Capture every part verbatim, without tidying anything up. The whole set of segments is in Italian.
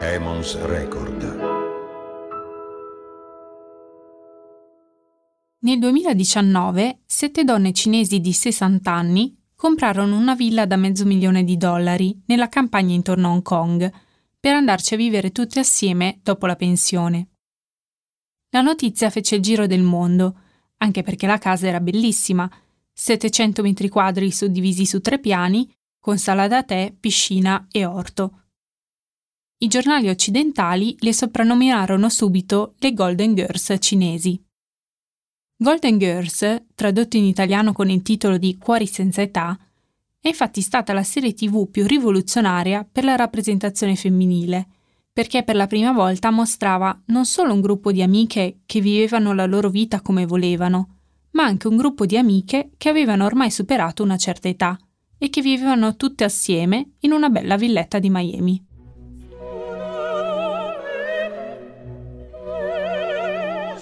Emons Record. Nel duemiladiciannove, sette donne cinesi di sessanta anni comprarono una villa da mezzo milione di dollari nella campagna intorno a Hong Kong per andarci a vivere tutte assieme dopo la pensione. La notizia fece il giro del mondo, anche perché la casa era bellissima, settecento metri quadri suddivisi su tre piani, con sala da tè, piscina e orto. I giornali occidentali le soprannominarono subito le Golden Girls cinesi. Golden Girls, tradotto in italiano con il titolo di Cuori senza età, è infatti stata la serie tivù più rivoluzionaria per la rappresentazione femminile, perché per la prima volta mostrava non solo un gruppo di amiche che vivevano la loro vita come volevano, ma anche un gruppo di amiche che avevano ormai superato una certa età e che vivevano tutte assieme in una bella villetta di Miami.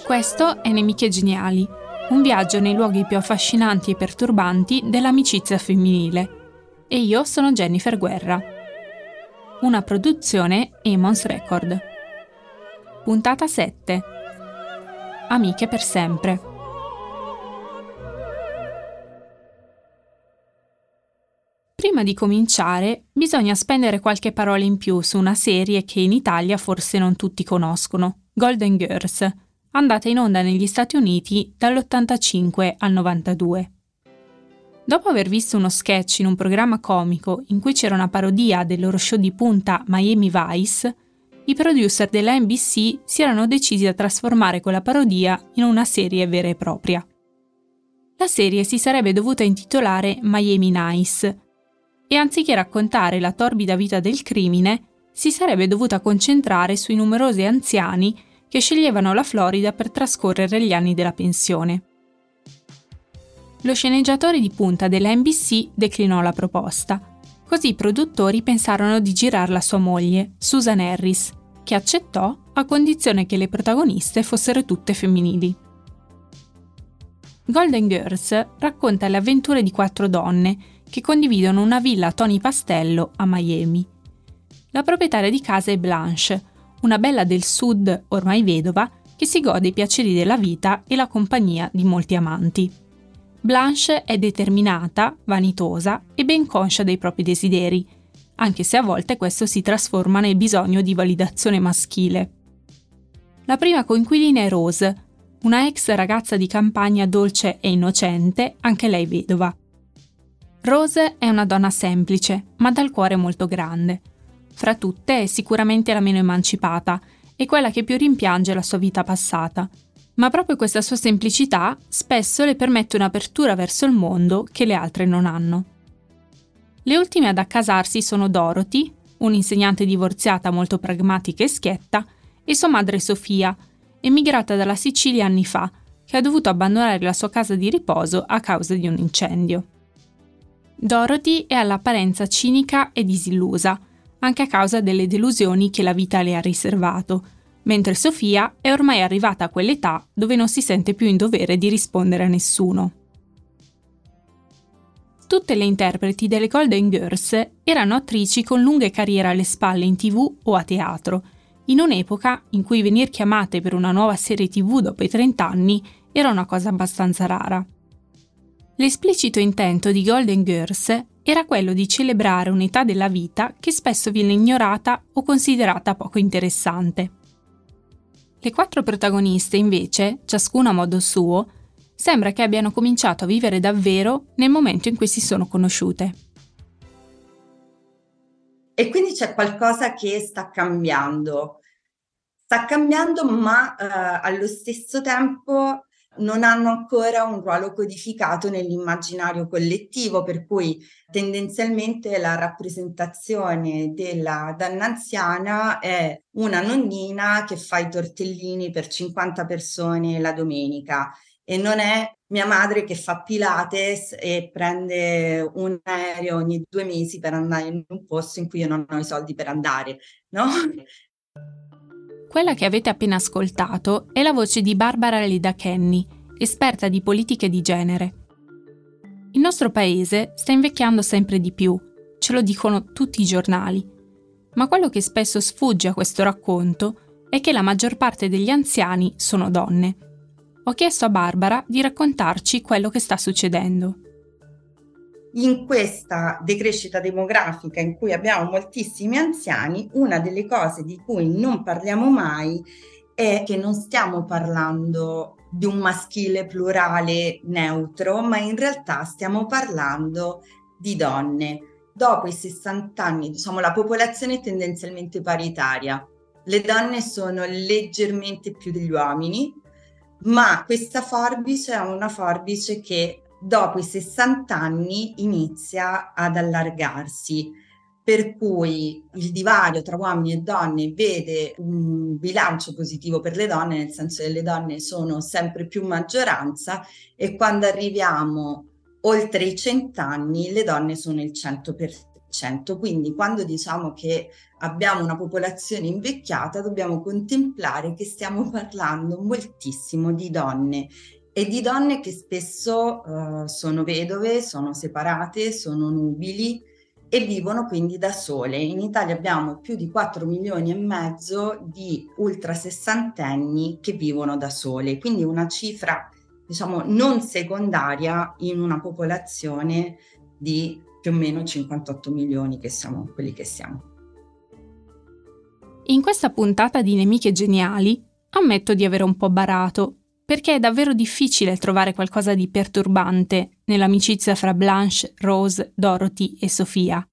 Questo è Nemiche Geniali, un viaggio nei luoghi più affascinanti e perturbanti dell'amicizia femminile. E io sono Jennifer Guerra. Una produzione Emons Record. Puntata sette. Amiche per sempre. Prima di cominciare, bisogna spendere qualche parola in più su una serie che in Italia forse non tutti conoscono, Golden Girls, andata in onda negli Stati Uniti dall'ottantacinque al novantadue. Dopo aver visto uno sketch in un programma comico in cui c'era una parodia del loro show di punta Miami Vice, i producer della N B C si erano decisi a trasformare quella parodia in una serie vera e propria. La serie si sarebbe dovuta intitolare Miami Nice e anziché raccontare la torbida vita del crimine, si sarebbe dovuta concentrare sui numerosi anziani che sceglievano la Florida per trascorrere gli anni della pensione. Lo sceneggiatore di punta della N B C declinò la proposta, così i produttori pensarono di girarla a sua moglie, Susan Harris, che accettò a condizione che le protagoniste fossero tutte femminili. Golden Girls racconta le avventure di quattro donne che condividono una villa a toni pastello a Miami. La proprietaria di casa è Blanche, una bella del sud, ormai vedova, che si gode i piaceri della vita e la compagnia di molti amanti. Blanche è determinata, vanitosa e ben conscia dei propri desideri, anche se a volte questo si trasforma nel bisogno di validazione maschile. La prima coinquilina è Rose, una ex ragazza di campagna dolce e innocente, anche lei vedova. Rose è una donna semplice, ma dal cuore molto grande. Fra tutte è sicuramente la meno emancipata e quella che più rimpiange la sua vita passata, ma proprio questa sua semplicità spesso le permette un'apertura verso il mondo che le altre non hanno. Le ultime ad accasarsi sono Dorothy, un'insegnante divorziata molto pragmatica e schietta, e sua madre Sofia, emigrata dalla Sicilia anni fa, che ha dovuto abbandonare la sua casa di riposo a causa di un incendio. Dorothy è all'apparenza cinica e disillusa, anche a causa delle delusioni che la vita le ha riservato, mentre Sofia è ormai arrivata a quell'età dove non si sente più in dovere di rispondere a nessuno. Tutte le interpreti delle Golden Girls erano attrici con lunghe carriere alle spalle in tivù o a teatro, in un'epoca in cui venir chiamate per una nuova serie tivù dopo i trent'anni era una cosa abbastanza rara. L'esplicito intento di Golden Girls era quello di celebrare un'età della vita che spesso viene ignorata o considerata poco interessante. Le quattro protagoniste, invece, ciascuna a modo suo, sembra che abbiano cominciato a vivere davvero nel momento in cui si sono conosciute. E quindi c'è qualcosa che sta cambiando. Sta cambiando, ma eh, allo stesso tempo non hanno ancora un ruolo codificato nell'immaginario collettivo, per cui tendenzialmente la rappresentazione della donna anziana è una nonnina che fa i tortellini per cinquanta persone la domenica e non è mia madre che fa Pilates e prende un aereo ogni due mesi per andare in un posto in cui io non ho i soldi per andare, no? Quella che avete appena ascoltato è la voce di Barbara Leda Kenny, esperta di politiche di genere. Il nostro paese sta invecchiando sempre di più, ce lo dicono tutti i giornali. Ma quello che spesso sfugge a questo racconto è che la maggior parte degli anziani sono donne. Ho chiesto a Barbara di raccontarci quello che sta succedendo. In questa decrescita demografica in cui abbiamo moltissimi anziani, una delle cose di cui non parliamo mai è che non stiamo parlando di un maschile plurale neutro, ma in realtà stiamo parlando di donne. Dopo i sessanta anni, diciamo, la popolazione è tendenzialmente paritaria. Le donne sono leggermente più degli uomini, ma questa forbice è una forbice che dopo i sessanta anni inizia ad allargarsi, per cui il divario tra uomini e donne vede un bilancio positivo per le donne, nel senso che le donne sono sempre più maggioranza e quando arriviamo oltre i cent'anni le donne sono il cento per cento. Quindi quando diciamo che abbiamo una popolazione invecchiata dobbiamo contemplare che stiamo parlando moltissimo di donne e di donne che spesso uh, sono vedove, sono separate, sono nubili e vivono quindi da sole. In Italia abbiamo più di quattro milioni e mezzo di ultra sessantenni che vivono da sole, quindi una cifra, diciamo, non secondaria in una popolazione di più o meno cinquantotto milioni che siamo quelli che siamo. In questa puntata di Nemiche Geniali ammetto di avere un po' barato, perché è davvero difficile trovare qualcosa di perturbante nell'amicizia fra Blanche, Rose, Dorothy e Sofia.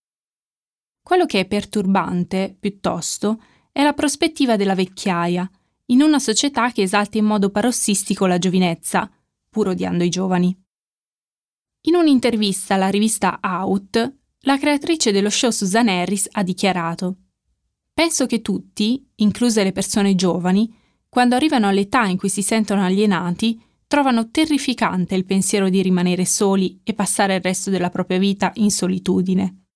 Quello che è perturbante, piuttosto, è la prospettiva della vecchiaia, in una società che esalta in modo parossistico la giovinezza, pur odiando i giovani. In un'intervista alla rivista Out, la creatrice dello show Susan Harris ha dichiarato: «Penso che tutti, incluse le persone giovani, quando arrivano all'età in cui si sentono alienati, trovano terrificante il pensiero di rimanere soli e passare il resto della propria vita in solitudine.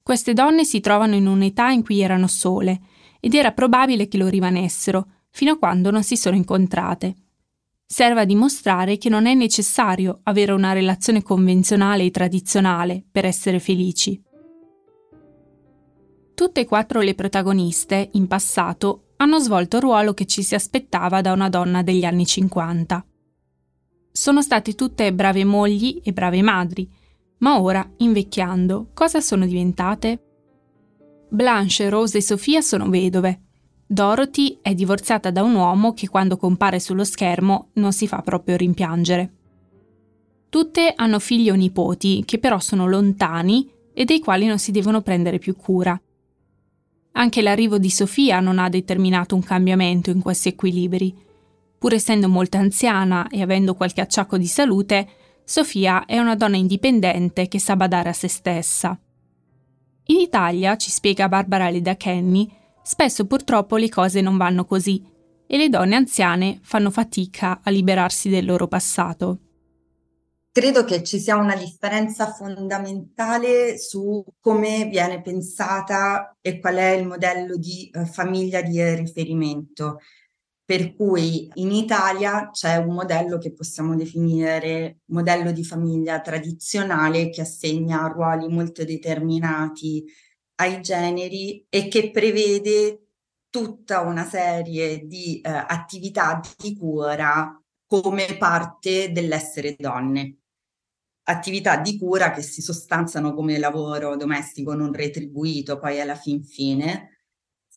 Queste donne si trovano in un'età in cui erano sole, ed era probabile che lo rimanessero, fino a quando non si sono incontrate. Serve a dimostrare che non è necessario avere una relazione convenzionale e tradizionale per essere felici». Tutte e quattro le protagoniste, in passato, hanno svolto il ruolo che ci si aspettava da una donna degli anni cinquanta. Sono state tutte brave mogli e brave madri, ma ora, invecchiando, cosa sono diventate? Blanche, Rose e Sofia sono vedove. Dorothy è divorziata da un uomo che quando compare sullo schermo non si fa proprio rimpiangere. Tutte hanno figli o nipoti, che però sono lontani e dei quali non si devono prendere più cura. Anche l'arrivo di Sofia non ha determinato un cambiamento in questi equilibri. Pur essendo molto anziana e avendo qualche acciacco di salute, Sofia è una donna indipendente che sa badare a se stessa. In Italia, ci spiega Barbara Leda Kenny, spesso purtroppo le cose non vanno così e le donne anziane fanno fatica a liberarsi del loro passato. Credo che ci sia una differenza fondamentale su come viene pensata e qual è il modello di eh, famiglia di riferimento, per cui in Italia c'è un modello che possiamo definire modello di famiglia tradizionale che assegna ruoli molto determinati ai generi e che prevede tutta una serie di eh, attività di cura come parte dell'essere donne. Attività di cura che si sostanziano come lavoro domestico non retribuito poi alla fin fine,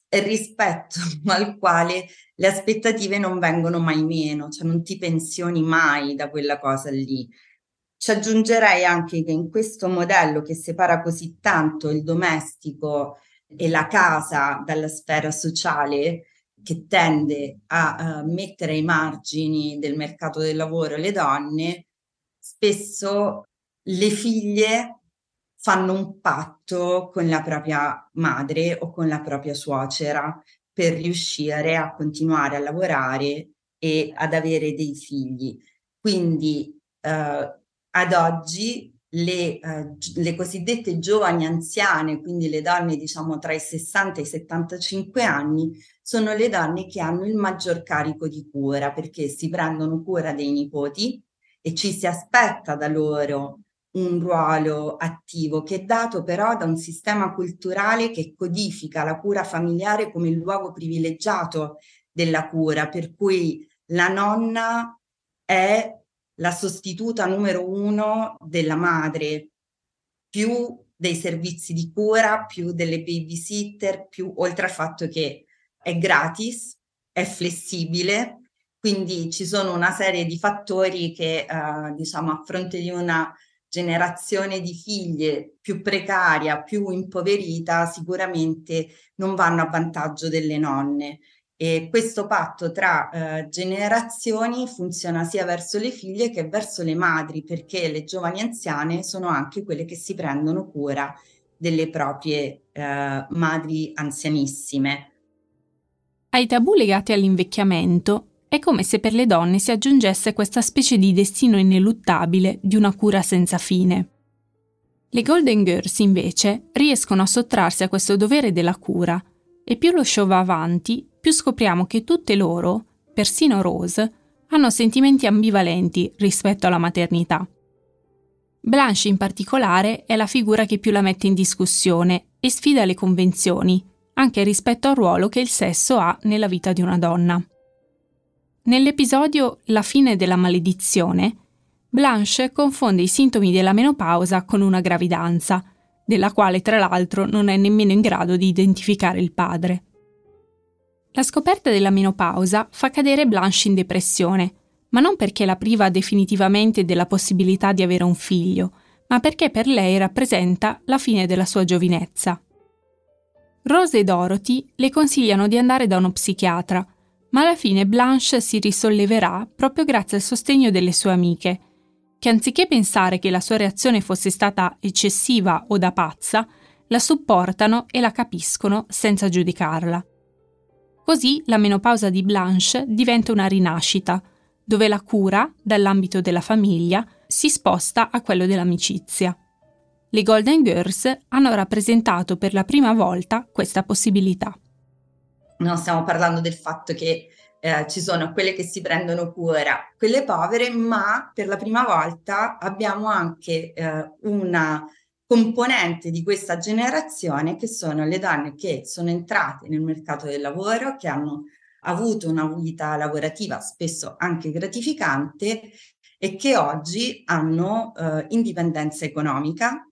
rispetto al quale le aspettative non vengono mai meno, cioè non ti pensioni mai da quella cosa lì. Ci aggiungerei anche che in questo modello che separa così tanto il domestico e la casa dalla sfera sociale, che tende a uh, mettere ai margini del mercato del lavoro le donne, spesso le figlie fanno un patto con la propria madre o con la propria suocera per riuscire a continuare a lavorare e ad avere dei figli. Quindi uh, ad oggi le, uh, le cosiddette giovani anziane, quindi le donne diciamo tra i sessanta e i settantacinque anni, sono le donne che hanno il maggior carico di cura perché si prendono cura dei nipoti e ci si aspetta da loro un ruolo attivo che è dato però da un sistema culturale che codifica la cura familiare come il luogo privilegiato della cura, per cui la nonna è la sostituta numero uno della madre, più dei servizi di cura, più delle babysitter, più oltre al fatto che è gratis, è flessibile, quindi ci sono una serie di fattori che eh, diciamo a fronte di una generazione di figlie più precaria, più impoverita, sicuramente non vanno a vantaggio delle nonne. E questo patto tra eh, generazioni funziona sia verso le figlie che verso le madri, perché le giovani anziane sono anche quelle che si prendono cura delle proprie eh, madri anzianissime. Ai tabù legati all'invecchiamento è come se per le donne si aggiungesse questa specie di destino ineluttabile di una cura senza fine. Le Golden Girls invece riescono a sottrarsi a questo dovere della cura, e più lo show va avanti, più scopriamo che tutte loro, persino Rose, hanno sentimenti ambivalenti rispetto alla maternità. Blanche in particolare è la figura che più la mette in discussione e sfida le convenzioni, anche rispetto al ruolo che il sesso ha nella vita di una donna. Nell'episodio La fine della maledizione, Blanche confonde i sintomi della menopausa con una gravidanza, della quale tra l'altro non è nemmeno in grado di identificare il padre. La scoperta della menopausa fa cadere Blanche in depressione, ma non perché la priva definitivamente della possibilità di avere un figlio, ma perché per lei rappresenta la fine della sua giovinezza. Rose e Dorothy le consigliano di andare da uno psichiatra, ma alla fine Blanche si risolleverà proprio grazie al sostegno delle sue amiche, che anziché pensare che la sua reazione fosse stata eccessiva o da pazza, la supportano e la capiscono senza giudicarla. Così la menopausa di Blanche diventa una rinascita, dove la cura, dall'ambito della famiglia, si sposta a quello dell'amicizia. Le Golden Girls hanno rappresentato per la prima volta questa possibilità. No, stiamo parlando del fatto che eh, ci sono quelle che si prendono cura, quelle povere, ma per la prima volta abbiamo anche eh, una componente di questa generazione che sono le donne che sono entrate nel mercato del lavoro, che hanno avuto una vita lavorativa spesso anche gratificante e che oggi hanno eh, indipendenza economica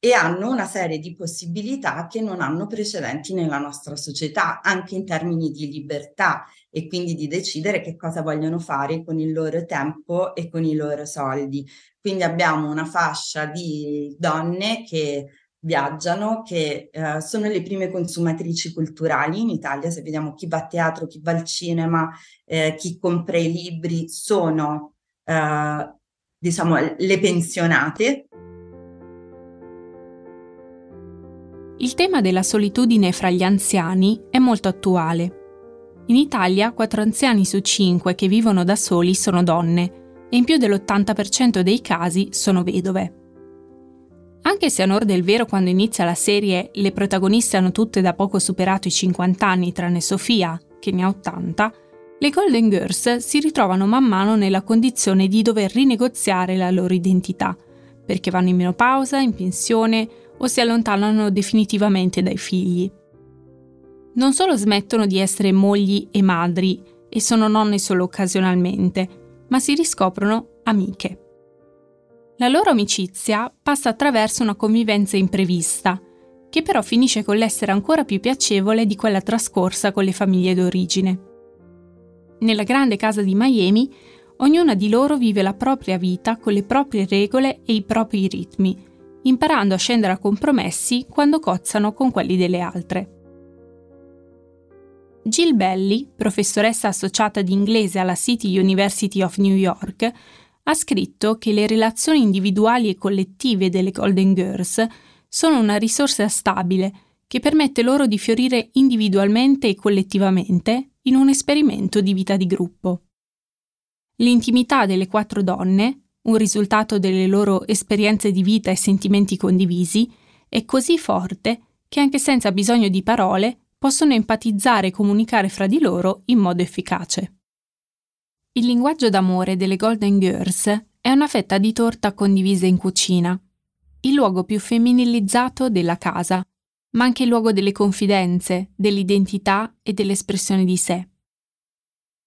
e hanno una serie di possibilità che non hanno precedenti nella nostra società, anche in termini di libertà e quindi di decidere che cosa vogliono fare con il loro tempo e con i loro soldi. Quindi abbiamo una fascia di donne che viaggiano, che eh, sono le prime consumatrici culturali in Italia. Se vediamo chi va a teatro, chi va al cinema, eh, chi compra i libri, sono eh, diciamo le pensionate. Il tema della solitudine fra gli anziani è molto attuale. In Italia quattro anziani su cinque che vivono da soli sono donne, e in più dell'ottanta per cento dei casi sono vedove. Anche se a onor del vero quando inizia la serie le protagoniste hanno tutte da poco superato i cinquanta anni tranne Sofia, che ne ha ottanta, le Golden Girls si ritrovano man mano nella condizione di dover rinegoziare la loro identità, perché vanno in menopausa, in pensione o si allontanano definitivamente dai figli. Non solo smettono di essere mogli e madri e sono nonne solo occasionalmente, ma si riscoprono amiche. La loro amicizia passa attraverso una convivenza imprevista, che però finisce con l'essere ancora più piacevole di quella trascorsa con le famiglie d'origine. Nella grande casa di Miami, ognuna di loro vive la propria vita con le proprie regole e i propri ritmi, imparando a scendere a compromessi quando cozzano con quelli delle altre. Jill Belli, professoressa associata di inglese alla City University of New York, ha scritto che le relazioni individuali e collettive delle Golden Girls sono una risorsa stabile che permette loro di fiorire individualmente e collettivamente in un esperimento di vita di gruppo. L'intimità delle quattro donne, un risultato delle loro esperienze di vita e sentimenti condivisi, è così forte che anche senza bisogno di parole possono empatizzare e comunicare fra di loro in modo efficace. Il linguaggio d'amore delle Golden Girls è una fetta di torta condivisa in cucina, il luogo più femminilizzato della casa, ma anche il luogo delle confidenze, dell'identità e dell'espressione di sé.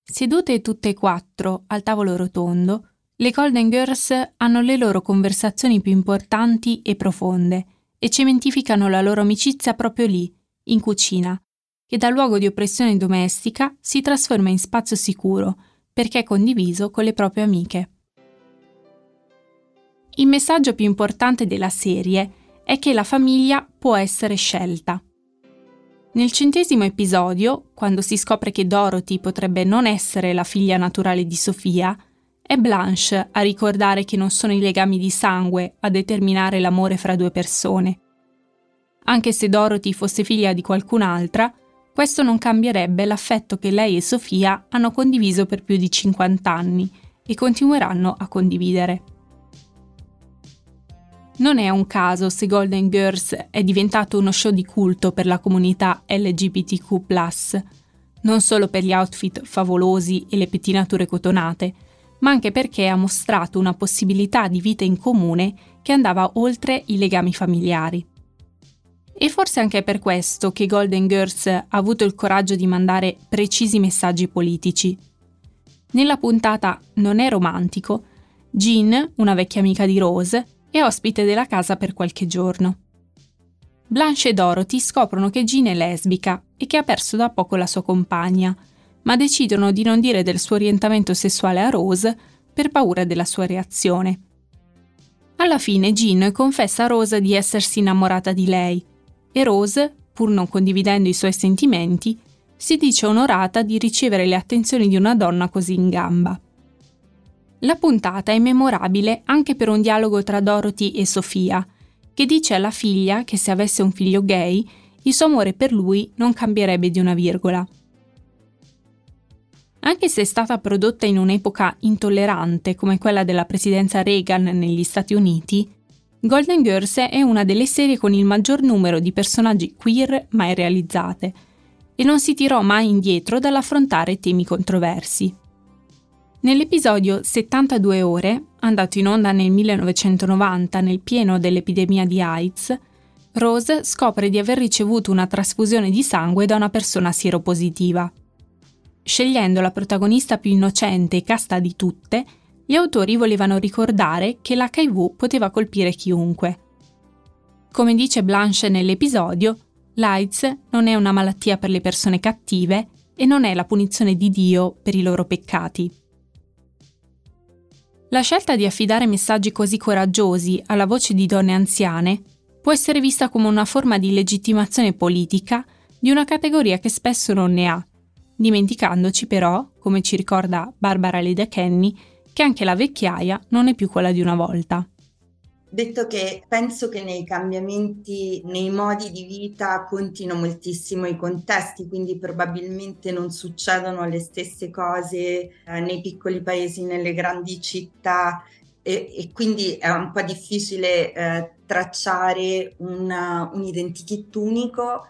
Sedute tutte e quattro al tavolo rotondo, le Golden Girls hanno le loro conversazioni più importanti e profonde e cementificano la loro amicizia proprio lì, in cucina, che da luogo di oppressione domestica si trasforma in spazio sicuro perché è condiviso con le proprie amiche. Il messaggio più importante della serie è che la famiglia può essere scelta. Nel centesimo episodio, quando si scopre che Dorothy potrebbe non essere la figlia naturale di Sofia, è Blanche a ricordare che non sono i legami di sangue a determinare l'amore fra due persone. Anche se Dorothy fosse figlia di qualcun'altra, questo non cambierebbe l'affetto che lei e Sofia hanno condiviso per più di cinquanta anni e continueranno a condividere. Non è un caso se Golden Girls è diventato uno show di culto per la comunità L G B T Q plus, non solo per gli outfit favolosi e le pettinature cotonate, ma anche perché ha mostrato una possibilità di vita in comune che andava oltre i legami familiari. E forse anche per questo che Golden Girls ha avuto il coraggio di mandare precisi messaggi politici. Nella puntata Non è romantico, Jean, una vecchia amica di Rose, è ospite della casa per qualche giorno. Blanche e Dorothy scoprono che Jean è lesbica e che ha perso da poco la sua compagna, ma decidono di non dire del suo orientamento sessuale a Rose per paura della sua reazione. Alla fine Jean confessa a Rose di essersi innamorata di lei e Rose, pur non condividendo i suoi sentimenti, si dice onorata di ricevere le attenzioni di una donna così in gamba. La puntata è memorabile anche per un dialogo tra Dorothy e Sofia, che dice alla figlia che se avesse un figlio gay, il suo amore per lui non cambierebbe di una virgola. Anche se è stata prodotta in un'epoca intollerante come quella della presidenza Reagan negli Stati Uniti, Golden Girls è una delle serie con il maggior numero di personaggi queer mai realizzate e non si tirò mai indietro dall'affrontare temi controversi. Nell'episodio settantadue ore, andato in onda nel millenovecentonovanta nel pieno dell'epidemia di AIDS, Rose scopre di aver ricevuto una trasfusione di sangue da una persona sieropositiva. Scegliendo la protagonista più innocente e casta di tutte, gli autori volevano ricordare che l'H I V poteva colpire chiunque. Come dice Blanche nell'episodio, l'AIDS non è una malattia per le persone cattive e non è la punizione di Dio per i loro peccati. La scelta di affidare messaggi così coraggiosi alla voce di donne anziane può essere vista come una forma di legittimazione politica di una categoria che spesso non ne ha, dimenticandoci però, come ci ricorda Barbara Leda Kenny, che anche la vecchiaia non è più quella di una volta. Detto che penso che nei cambiamenti, nei modi di vita contino moltissimo i contesti, quindi probabilmente non succedono le stesse cose eh, nei piccoli paesi, nelle grandi città e, e quindi è un po' difficile eh, tracciare una, un identikit unico.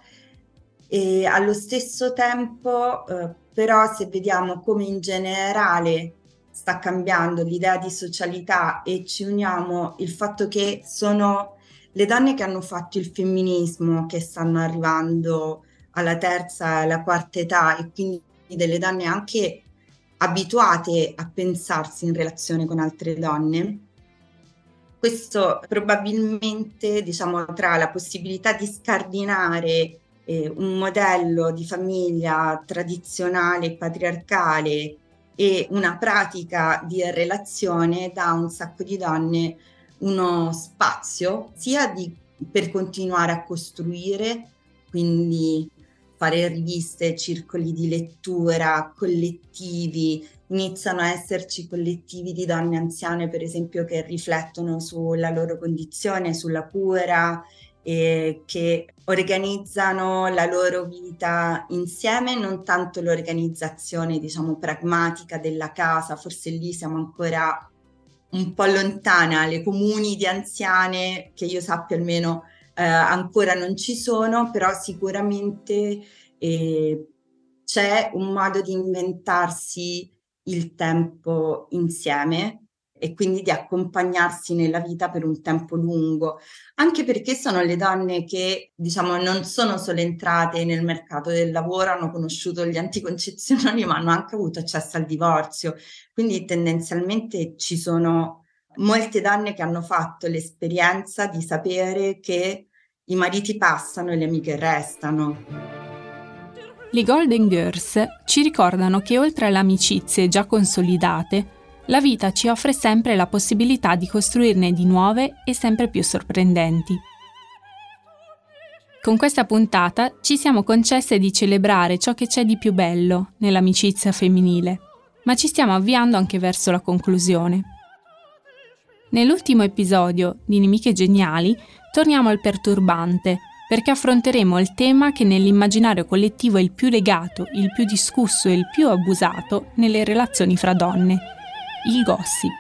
E allo stesso tempo eh, però se vediamo come in generale sta cambiando l'idea di socialità e ci uniamo il fatto che sono le donne che hanno fatto il femminismo che stanno arrivando alla terza e alla quarta età e quindi delle donne anche abituate a pensarsi in relazione con altre donne. Questo probabilmente, diciamo, tra la possibilità di scardinare un modello di famiglia tradizionale e patriarcale e una pratica di relazione dà a un sacco di donne uno spazio sia di, per continuare a costruire, quindi fare riviste, circoli di lettura, collettivi, iniziano a esserci collettivi di donne anziane per esempio che riflettono sulla loro condizione, sulla cura, e che organizzano la loro vita insieme, non tanto l'organizzazione, diciamo, pragmatica della casa, forse lì siamo ancora un po' lontana, le comuni di anziane, che io sappia almeno, eh, ancora non ci sono, però sicuramente eh, c'è un modo di inventarsi il tempo insieme, e quindi di accompagnarsi nella vita per un tempo lungo, anche perché sono le donne che, diciamo, non sono solo entrate nel mercato del lavoro, hanno conosciuto gli anticoncezionali, ma hanno anche avuto accesso al divorzio, quindi tendenzialmente ci sono molte donne che hanno fatto l'esperienza di sapere che i mariti passano e le amiche restano. Le Golden Girls ci ricordano che oltre alle amicizie già consolidate, la vita ci offre sempre la possibilità di costruirne di nuove e sempre più sorprendenti. Con questa puntata ci siamo concesse di celebrare ciò che c'è di più bello nell'amicizia femminile, ma ci stiamo avviando anche verso la conclusione. Nell'ultimo episodio di Nemiche Geniali torniamo al perturbante, perché affronteremo il tema che nell'immaginario collettivo è il più legato, il più discusso e il più abusato nelle relazioni fra donne: il gossip.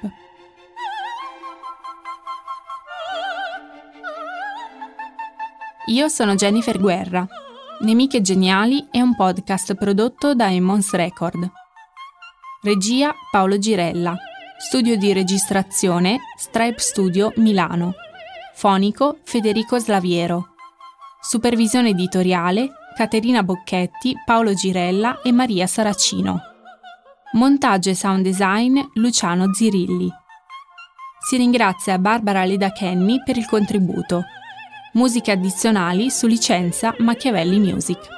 Io sono Jennifer Guerra. Nemiche Geniali è un podcast prodotto da Emons Record. Regia Paolo Girella. Studio di registrazione Stripe Studio Milano. Fonico Federico Slaviero. Supervisione editoriale Caterina Bocchetti, Paolo Girella e Maria Saracino. Montaggio e sound design Luciano Zirilli. Si ringrazia Barbara Leda Kenny per il contributo. Musiche addizionali su licenza Machiavelli Music.